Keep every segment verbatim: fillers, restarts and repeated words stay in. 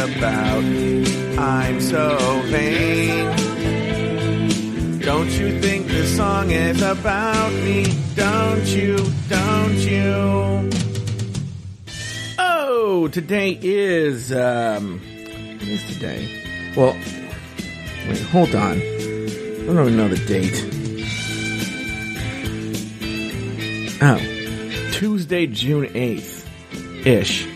about. I'm so vain. Don't you think this song is about me? Don't you? Don't you? Oh, today is, um, what is today? Well, wait, hold on. I don't even know the date. Oh, Tuesday, June eighth-ish.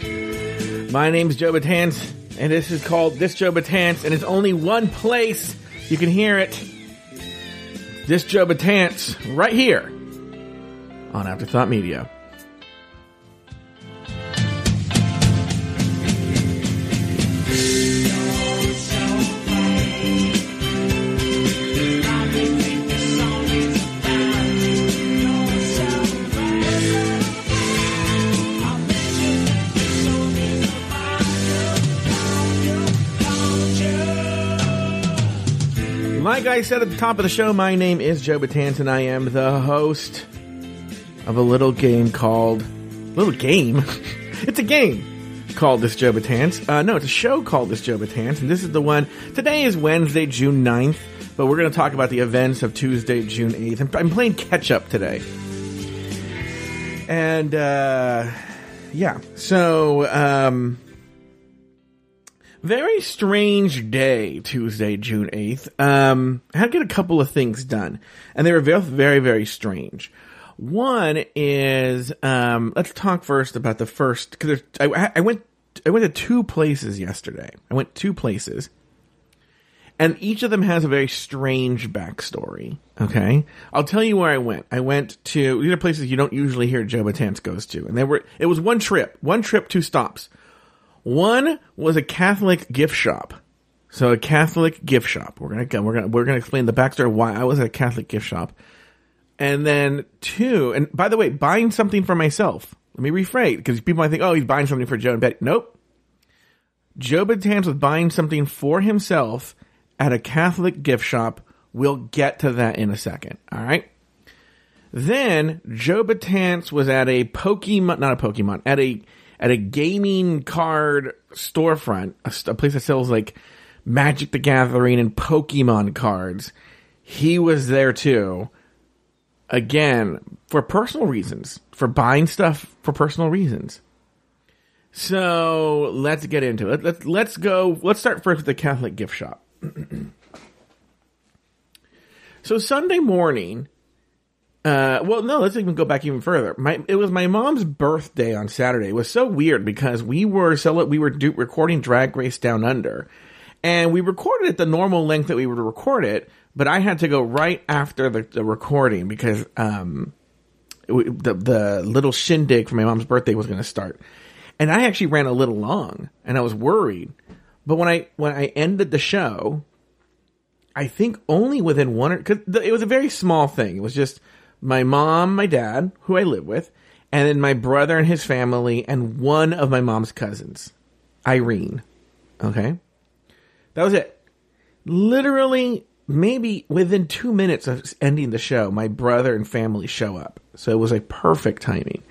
My name's Joe Betance, and this is called This Joe Betance, and it's only one place you can hear it. This Joe Betance, right here on Afterthought Media. Like I said at the top of the show, my name is Joe Betance, and I am the host of a little game called... Little game? It's a game called This Joe Betance. Uh, no, it's a show called This Joe Betance, and this is the one... Today is Wednesday, June ninth, but we're going to talk about the events of Tuesday, June eighth. I'm, I'm playing catch-up today. And, uh... yeah, so, um... very strange day, Tuesday, June eighth. Um, I had to get a couple of things done, and they were both very, very strange. One is, um, let's talk first about the first, because I, I went I went to two places yesterday. I went two places, and each of them has a very strange backstory, okay? I'll tell you where I went. I went to, these are places you don't usually hear Joe Betance goes to, and they were, it was one trip, one trip, two stops. One was a Catholic gift shop. So a Catholic gift shop. We're gonna we're gonna we're gonna explain the backstory why I was at a Catholic gift shop. And then two, and by the way, buying something for myself. Let me rephrase, because people might think, oh, he's buying something for Joe and Betty. Nope. Joe Betance was buying something for himself at a Catholic gift shop. We'll get to that in a second. All right. Then Joe Betance was at a Pokemon, not a Pokemon, at a At a gaming card storefront, a, a place that sells like Magic the Gathering and Pokemon cards. He was there too. Again, for personal reasons. For buying stuff for personal reasons. So, let's get into it. Let's, let's go. Let's start first with the Catholic gift shop. So, Sunday morning... Uh, well, no, let's even go back even further. My, it was my mom's birthday on Saturday. It was so weird because we were so, we were do, recording Drag Race Down Under, and we recorded it the normal length that we would record it, but I had to go right after the, the recording because, um, it, the, the little shindig for my mom's birthday was going to start. And I actually ran a little long and I was worried. But when I, when I ended the show, I think only within one or, cause the, it was a very small thing. It was just, my mom, my dad, who I live with, and then my brother and his family, and one of my mom's cousins, Irene. Okay? That was it. Literally, maybe within two minutes of ending the show, my brother and family show up. So it was like perfect timing.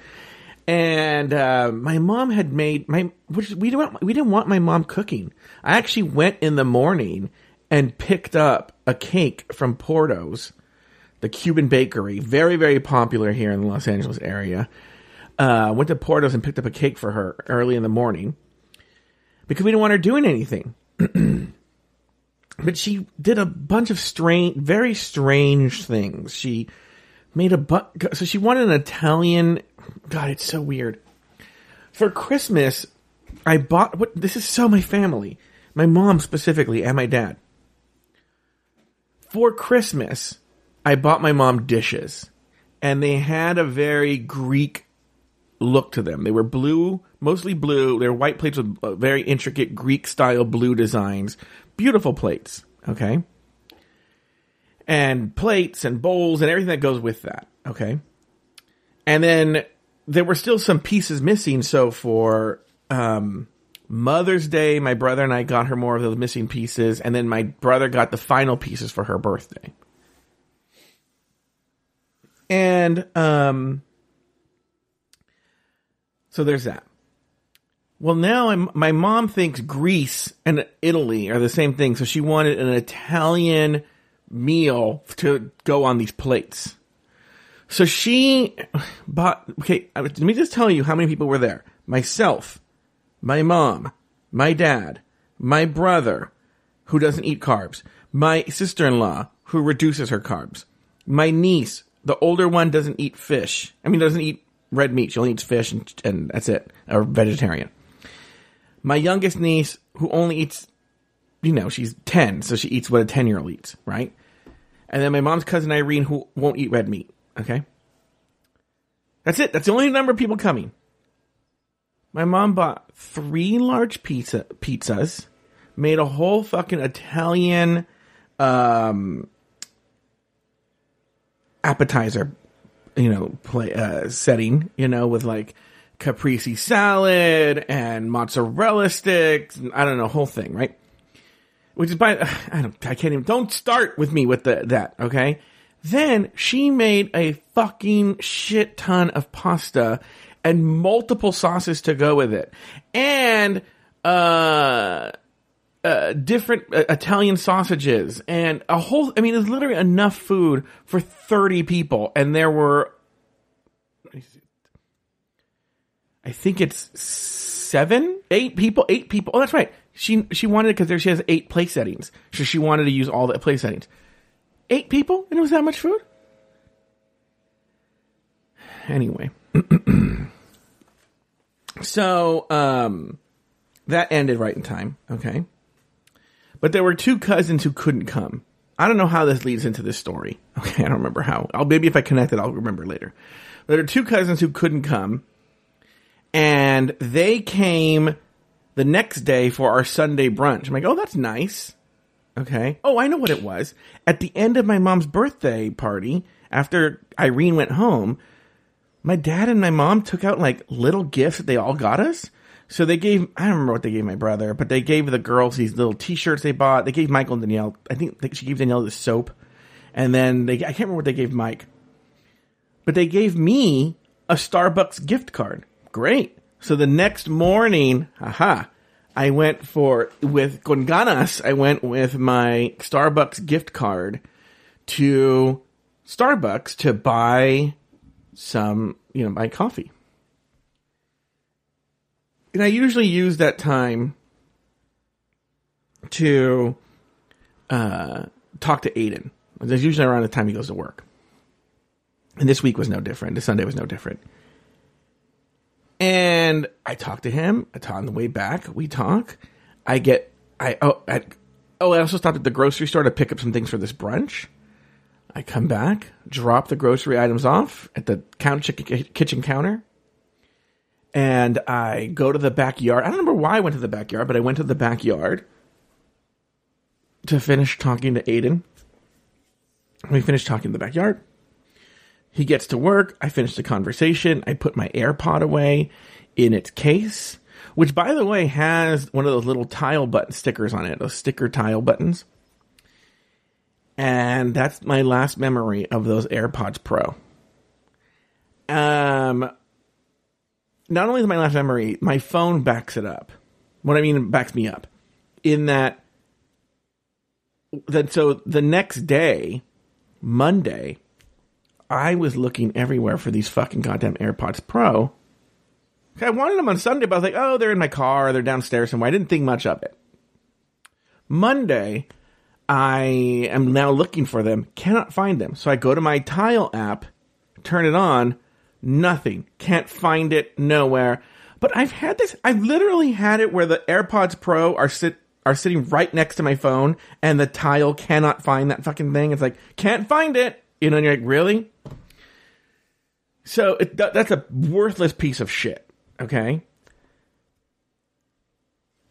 And uh, my mom had made my which we didn't we didn't want my mom cooking. I actually went in the morning and picked up a cake from Porto's, the Cuban bakery, very, very popular here in the Los Angeles area. Uh, went to Porto's and picked up a cake for her early in the morning because we didn't want her doing anything. But she did a bunch of strange, very strange things. She made a bu- so she wanted an Italian. God, it's so weird. For Christmas, I bought what this is so my family, my mom specifically, and my dad. For Christmas, I bought my mom dishes, and they had a very Greek look to them. They were blue, mostly blue. They were white plates with very intricate Greek-style blue designs. Beautiful plates, okay? And plates and bowls and everything that goes with that, okay? And then there were still some pieces missing, so for um, Mother's Day, my brother and I got her more of those missing pieces, and then my brother got the final pieces for her birthday. And, um, so there's that. Well, now I'm, my mom thinks Greece and Italy are the same thing, so she wanted an Italian meal to go on these plates. So she bought... Okay, let me just tell you how many people were there. Myself, my mom, my dad, my brother, who doesn't eat carbs, my sister-in-law, who reduces her carbs, my niece, the older one, doesn't eat fish. I mean, doesn't eat red meat. She only eats fish, and, and that's it, or vegetarian. My youngest niece, who only eats, you know, she's ten, so she eats what a ten-year-old eats, right? And then my mom's cousin Irene, who won't eat red meat, okay? That's it. That's the only number of people coming. My mom bought three large pizza pizzas, made a whole fucking Italian um, appetizer, you know, play, uh, setting, you know, with like caprese salad and mozzarella sticks, and I don't know, whole thing, right? Which is by, I don't, I can't even, don't start with me with the, that, okay? Then she made a fucking shit ton of pasta and multiple sauces to go with it. And, uh, uh, different uh, Italian sausages and a whole, I mean, there's literally enough food for thirty people. And there were, I think it's seven, eight people, eight people. Oh, that's right. She, she wanted it because there she has eight place settings. So she wanted to use all the place settings. Eight people? And it was that much food? Anyway. So, um, that ended right in time, okay? But there were two cousins who couldn't come. I don't know how this leads into this story. Okay, I don't remember how. I'll, maybe if I connect it, I'll remember later. There are two cousins who couldn't come, and they came the next day for our Sunday brunch. I'm like, oh, that's nice. Okay. Oh, I know what it was. At the end of my mom's birthday party, after Irene went home, my dad and my mom took out like little gifts that they all got us. So they gave, I don't remember what they gave my brother, but they gave the girls these little t-shirts they bought. They gave Michael and Danielle, I think she gave Danielle the soap. And then they, I can't remember what they gave Mike. But they gave me a Starbucks gift card. Great. So the next morning, aha, I went for, with con ganas, I went with my Starbucks gift card to Starbucks to buy some, you know, my coffee. And I usually use that time to uh, talk to Aiden. That's usually around the time he goes to work. And this week was no different. This Sunday was no different. And I talked to him. I talk on the way back. We talk. I get, I, oh, I, oh, I also stopped at the grocery store to pick up some things for this brunch. I come back, drop the grocery items off at the kitchen counter, and I go to the backyard. I don't remember why I went to the backyard, but I went to the backyard to finish talking to Aiden. We finished talking in the backyard. He gets to work. I finish the conversation. I put my AirPod away in its case, which, by the way, has one of those little Tile button stickers on it, those sticker Tile buttons. And that's my last memory of those AirPods Pro. Um, not only is my last memory, my phone backs it up. What I mean backs me up. In that, that so the next day, Monday, I was looking everywhere for these fucking goddamn AirPods Pro. I wanted them on Sunday, but I was like, oh, they're in my car, or they're downstairs somewhere. I didn't think much of it. Monday, I am now looking for them, cannot find them. So I go to my Tile app, turn it on, nothing. Can't find it, nowhere. But I've had this, I've literally had it where the AirPods Pro are sit are sitting right next to my phone, and the Tile cannot find that fucking thing. It's like, can't find it. You know, and you're like, really? So it, that's a worthless piece of shit, okay?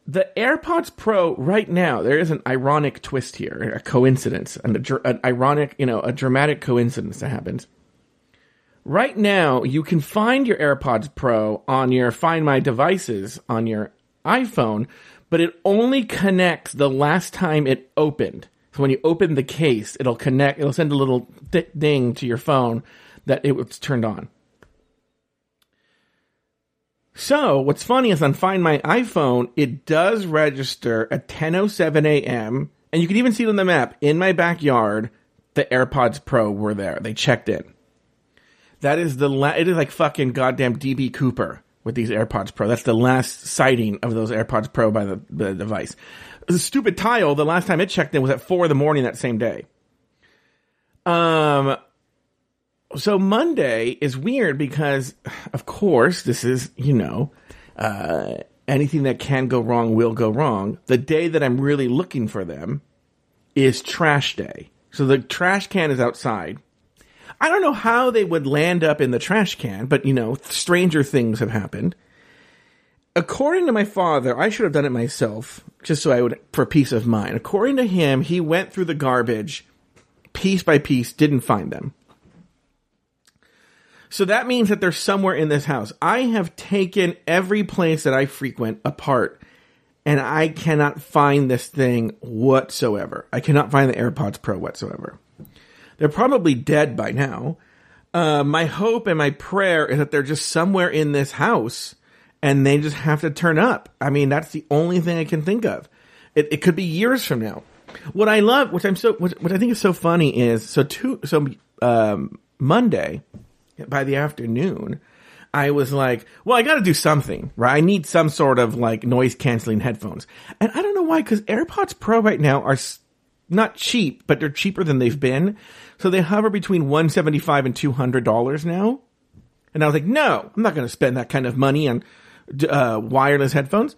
The AirPods Pro right now, there is an ironic twist here, a coincidence, an, an ironic, you know, a dramatic coincidence that happens. Right now, you can find your AirPods Pro on your Find My devices on your iPhone, but it only connects the last time it opened. So when you open the case, it'll connect, it'll send a little th- ding to your phone that it was turned on. So what's funny is on Find My iPhone, it does register at ten oh seven a.m. And you can even see it on the map. In my backyard, the AirPods Pro were there. They checked in. That is the la- it is like fucking goddamn D B. Cooper with these AirPods Pro. That's the last sighting of those AirPods Pro by the, the device. The stupid Tile, the last time it checked in was at four in the morning that same day. Um, so Monday is weird because, of course, this is, you know, uh, anything that can go wrong will go wrong. The day that I'm really looking for them is trash day. So the trash can is outside. I don't know how they would land up in the trash can, but, you know, stranger things have happened. According to my father, I should have done it myself, just so I would, for peace of mind. According to him, he went through the garbage, piece by piece, didn't find them. So that means that they're somewhere in this house. I have taken every place that I frequent apart, and I cannot find this thing whatsoever. I cannot find the AirPods Pro whatsoever. They're probably dead by now. Uh, my hope and my prayer is that they're just somewhere in this house, and they just have to turn up. I mean, that's the only thing I can think of. It, it could be years from now. What I love, which I'm so, which, what I think is so funny is, so two, so um, Monday by the afternoon, I was like, well, I got to do something, right? I need some sort of like noise canceling headphones, and I don't know why, because AirPods Pro right now are s- not cheap, but they're cheaper than they've been, so they hover between one hundred seventy-five dollars and two hundred dollars now. And I was like, no, I'm not going to spend that kind of money on Uh, wireless headphones.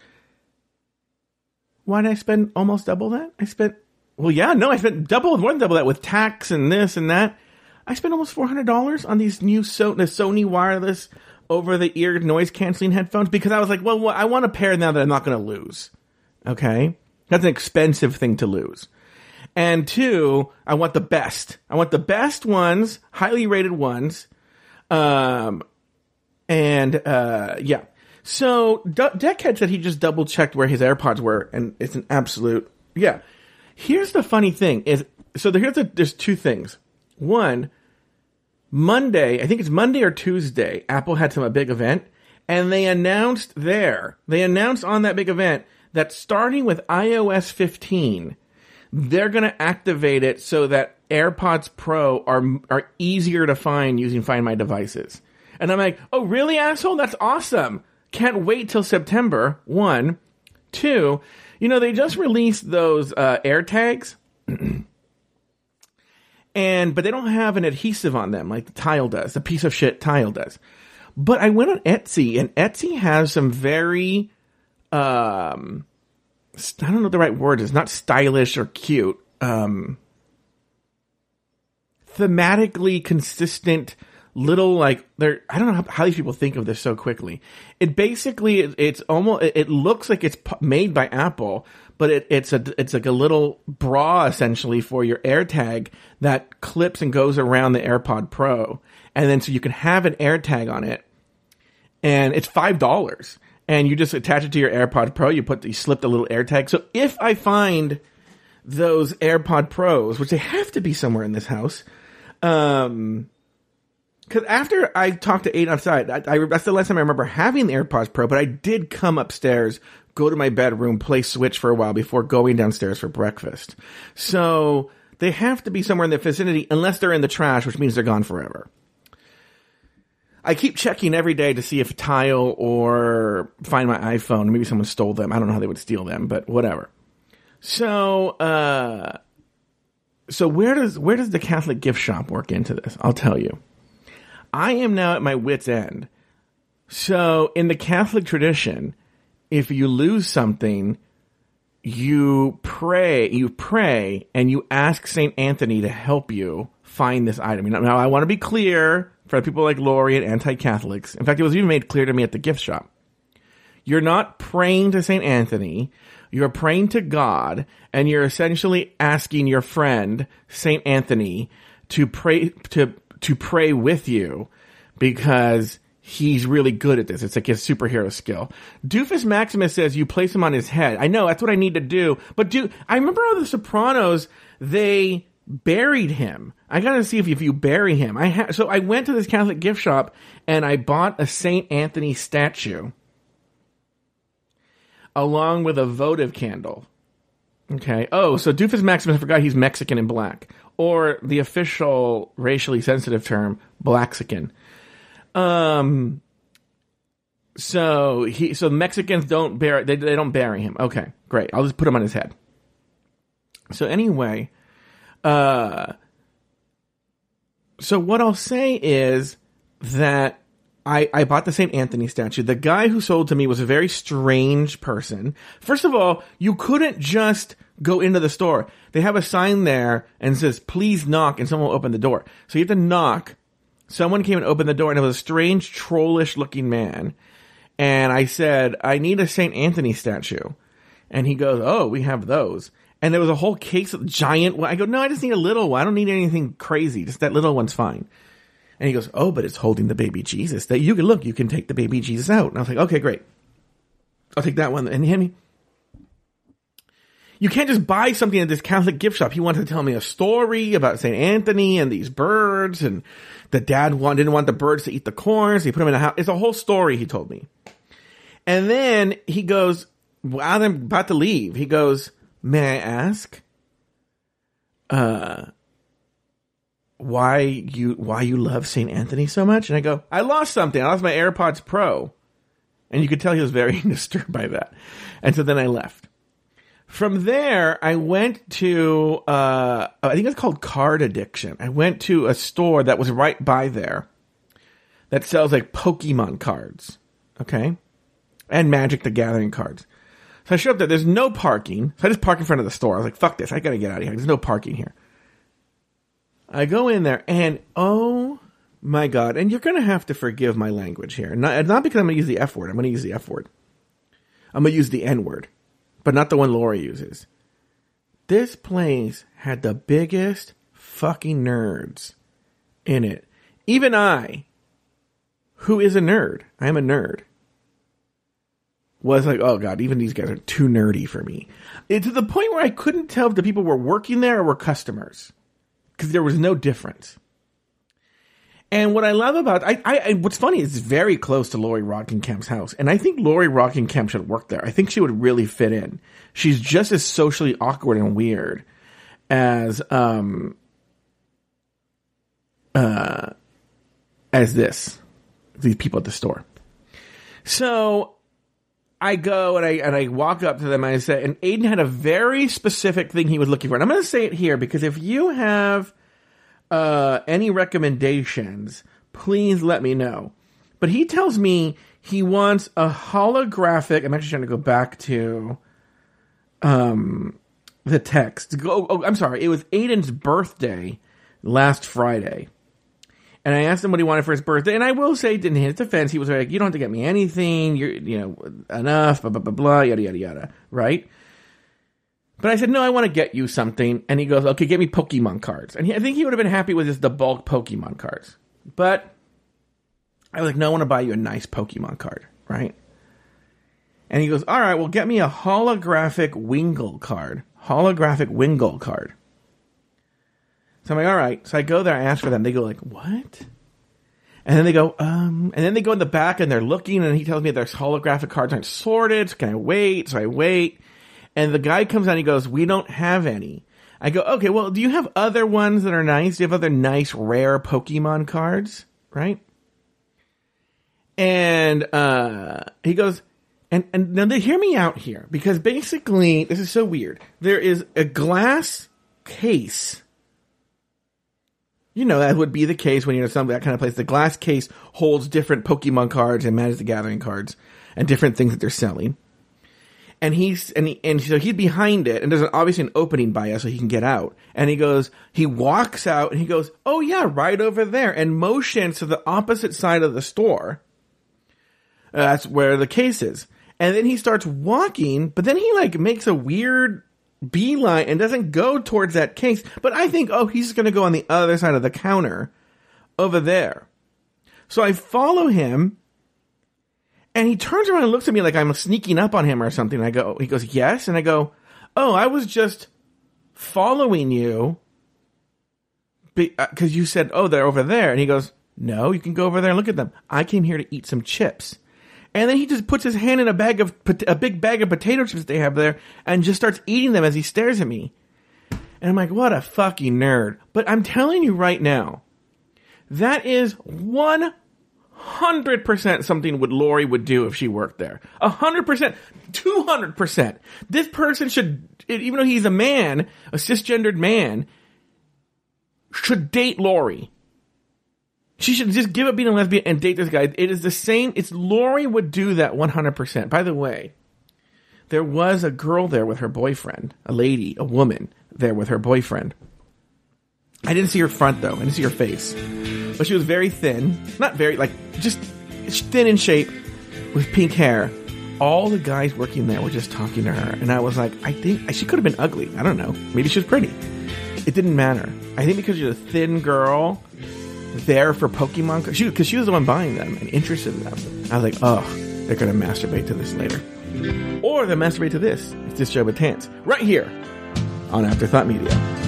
Why did I spend almost double that? I spent, well, yeah, no, I spent double, more than double that with tax and this and that. I spent almost four hundred dollars on these new so- the Sony wireless over-the-ear noise-canceling headphones, because I was like, well, well I want a pair now that I'm not going to lose. Okay? That's an expensive thing to lose. And two, I want the best. I want the best ones, highly rated ones. Um, and, uh, yeah. So, D- Deckhead said he just double-checked where his AirPods were, and it's an absolute, yeah. Here's the funny thing, is, so here's the, there's two things. One, Monday, I think it's Monday or Tuesday, Apple had some a big event, and they announced there, they announced on that big event that starting with i O S fifteen, they're going to activate it so that AirPods Pro are are easier to find using Find My devices. And I'm like, oh, really, asshole? That's awesome. Can't wait till September, one. Two, you know, they just released those uh, AirTags, and but they don't have an adhesive on them like the Tile does, the piece of shit Tile does. But I went on Etsy, and Etsy has some very, um, I don't know the right word. It's not stylish or cute. Um, thematically consistent little, like, they're, I don't know how, how these people think of this so quickly. It basically, it, it's almost, it, it looks like it's p- made by Apple, but it, it's a, it's like a little bra essentially for your AirTag that clips and goes around the AirPod Pro. And then so you can have an AirTag on it, and it's five dollars, and you just attach it to your AirPod Pro. You put, the, you slip the little AirTag. So if I find those AirPod Pros, which they have to be somewhere in this house, um, because after I talked to Aiden outside, I, I, that's the last time I remember having the AirPods Pro, but I did come upstairs, go to my bedroom, play Switch for a while before going downstairs for breakfast. So they have to be somewhere in the vicinity, unless they're in the trash, which means they're gone forever. I keep checking every day to see if Tile or Find My iPhone, maybe someone stole them. I don't know how they would steal them, but whatever. So, uh, so where does, where does the Catholic gift shop work into this? I'll tell you. I am now at my wit's end. So in the Catholic tradition, if you lose something, you pray, you pray and you ask Saint Anthony to help you find this item. Now, I want to be clear for people like Lori and anti-Catholics. In fact, it was even made clear to me at the gift shop. You're not praying to Saint Anthony. You're praying to God, and you're essentially asking your friend, Saint Anthony, to pray, to to pray with you, because he's really good at this. It's like his superhero skill. Doofus Maximus says you place him on his head. I know, that's what I need to do. But do I remember on The Sopranos, they buried him. I got to see if, if you bury him. I ha- So I went to this Catholic gift shop, and I bought a Saint Anthony statue along with a votive candle. Okay. Oh, so Doofus Maximus, I forgot he's Mexican and black. Or the official racially sensitive term, Blaxican. Um, so he, so Mexicans don't bury, they, they don't bury him. Okay, great. I'll just put him on his head. So anyway, uh, so what I'll say is that I, I bought the Saint Anthony statue. The guy who sold to me was a very strange person. First of all, you couldn't just go into the store. They have a sign there and says, please knock, and someone will open the door. So you have to knock. Someone came and opened the door, and it was a strange, trollish looking man. And I said, I need a Saint Anthony statue. And he goes, oh, we have those. And there was a whole case of giant one. I go, no, I just need a little one. I don't need anything crazy. Just that little one's fine. And he goes, oh, but it's holding the baby Jesus. That you can look, you can take the baby Jesus out. And I was like, okay, great. I'll take that one. And he, you can't just buy something at this Catholic gift shop. He wanted to tell me a story about Saint Anthony and these birds, and the dad want, didn't want the birds to eat the corn, so he put them in a house. It's a whole story he told me. And then he goes, while I'm about to leave, he goes, may I ask, uh, why you why you love Saint Anthony so much? And I go, I lost something. I lost my AirPods Pro. And you could tell he was very disturbed by that. And so then I left. From there, I went to, uh, I think it's called Card Addiction. I went to a store that was right by there that sells like Pokemon cards, okay? And Magic the Gathering cards. So I showed up there. There's no parking. So I just parked in front of the store. I was like, fuck this. I got to get out of here. There's no parking here. I go in there, and oh my God, and you're going to have to forgive my language here. Not, not because I'm going to use the F word. I'm going to use the F word. I'm going to use the N word, but not the one Lori uses. This place had the biggest fucking nerds in it. Even I, who is a nerd, I'm a nerd, was like, oh God, even these guys are too nerdy for me. It's to the point where I couldn't tell if the people were working there or were customers, because there was no difference. And what I love about I, I, I what's funny is it's very close to Lori Rodkin Kemp's house. And I think Lori Rodkin Kemp should work there. I think she would really fit in. She's just as socially awkward and weird as um uh as this. These people at the store. So I go and I and I walk up to them and I say, and Aiden had a very specific thing he was looking for. And I'm going to say it here, because if you have uh, any recommendations, please let me know. But he tells me he wants a holographic. I'm actually trying to go back to um, the text. Go, oh, I'm sorry. It was Aiden's birthday last Friday. And I asked him what he wanted for his birthday. And I will say, in his defense, he was like, you don't have to get me anything. You're, you know, enough, blah, blah, blah, blah, yada, yada, yada. Right? But I said, no, I want to get you something. And he goes, okay, get me Pokemon cards. And he, I think he would have been happy with just the bulk Pokemon cards. But I was like, no, I want to buy you a nice Pokemon card. Right? And he goes, all right, well, get me a holographic Wingull card. Holographic Wingull card. So I'm like, all right. So I go there, I ask for them. They go like, what? And then they go, um, and then they go in the back and they're looking, and he tells me their holographic cards aren't sorted. So can I wait? So I wait. And the guy comes out and he goes, we don't have any. I go, okay, well, do you have other ones that are nice? Do you have other nice, rare Pokemon cards? Right? And, uh, he goes, and, and now they hear me out here, because basically, this is so weird. There is a glass case. You know, that would be the case when you're in some that kind of place. The glass case holds different Pokemon cards and Magic the Gathering cards and different things that they're selling. And he's, and he, and so he's behind it, and there's an, obviously an opening by us so he can get out. And he goes, he walks out and he goes, oh yeah, right over there, and motions to the opposite side of the store. Uh, that's where the case is. And then he starts walking, but then he like makes a weird beeline and doesn't go towards that case. But I think, oh, he's going to go on the other side of the counter over there. So I follow him, and he turns around and looks at me like I'm sneaking up on him or something. And I go, he goes, yes. And I go, oh, I was just following you because you said, oh, they're over there. And he goes, no, you can go over there and look at them. I came here to eat some chips. And then he just puts his hand in a bag of a big bag of potato chips that they have there and just starts eating them as he stares at me. And I'm like, what a fucking nerd. But I'm telling you right now, that is one hundred percent something what Lori would do if she worked there. one hundred percent. two hundred percent. This person should, even though he's a man, a cisgendered man, should date Lori. She should just give up being a lesbian and date this guy. It is the same. It's Lori would do that one hundred percent. By the way, there was a girl there with her boyfriend, a lady, a woman there with her boyfriend. I didn't see her front, though. I didn't see her face. But she was very thin. Not very, like, just thin in shape with pink hair. All the guys working there were just talking to her. And I was like, I think she could have been ugly. I don't know. Maybe she was pretty. It didn't matter. I think because you're a thin girl there for Pokemon, because she, she was the one buying them and interested in them. I was like, oh, they're going to masturbate to this later. Or they'll masturbate to this. It's this Joe Betance right here on Afterthought Media.